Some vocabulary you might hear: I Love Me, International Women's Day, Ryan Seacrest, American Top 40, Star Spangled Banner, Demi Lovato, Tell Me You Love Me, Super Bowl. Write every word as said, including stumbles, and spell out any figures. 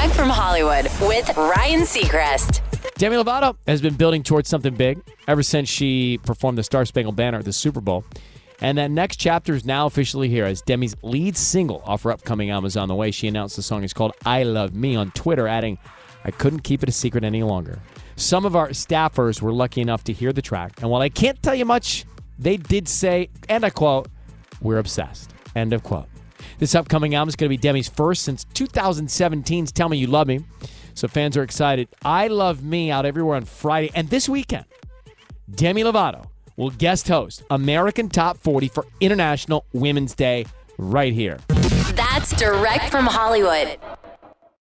Direct from Hollywood with Ryan Seacrest. Demi Lovato has been building towards something big ever since she performed the Star Spangled Banner at the Super Bowl. And that next chapter is now officially here as Demi's lead single off her upcoming album is on the way. She announced the song is called I Love Me on Twitter, adding, I couldn't keep it a secret any longer. Some of our staffers were lucky enough to hear the track. And while I can't tell you much, they did say, and I quote, we're obsessed, end of quote. This upcoming album is going to be Demi's first since two thousand seventeen's Tell Me You Love Me. So fans are excited. I Love Me out everywhere on Friday. And this weekend, Demi Lovato will guest host American Top forty for International Women's Day right here. That's direct from Hollywood.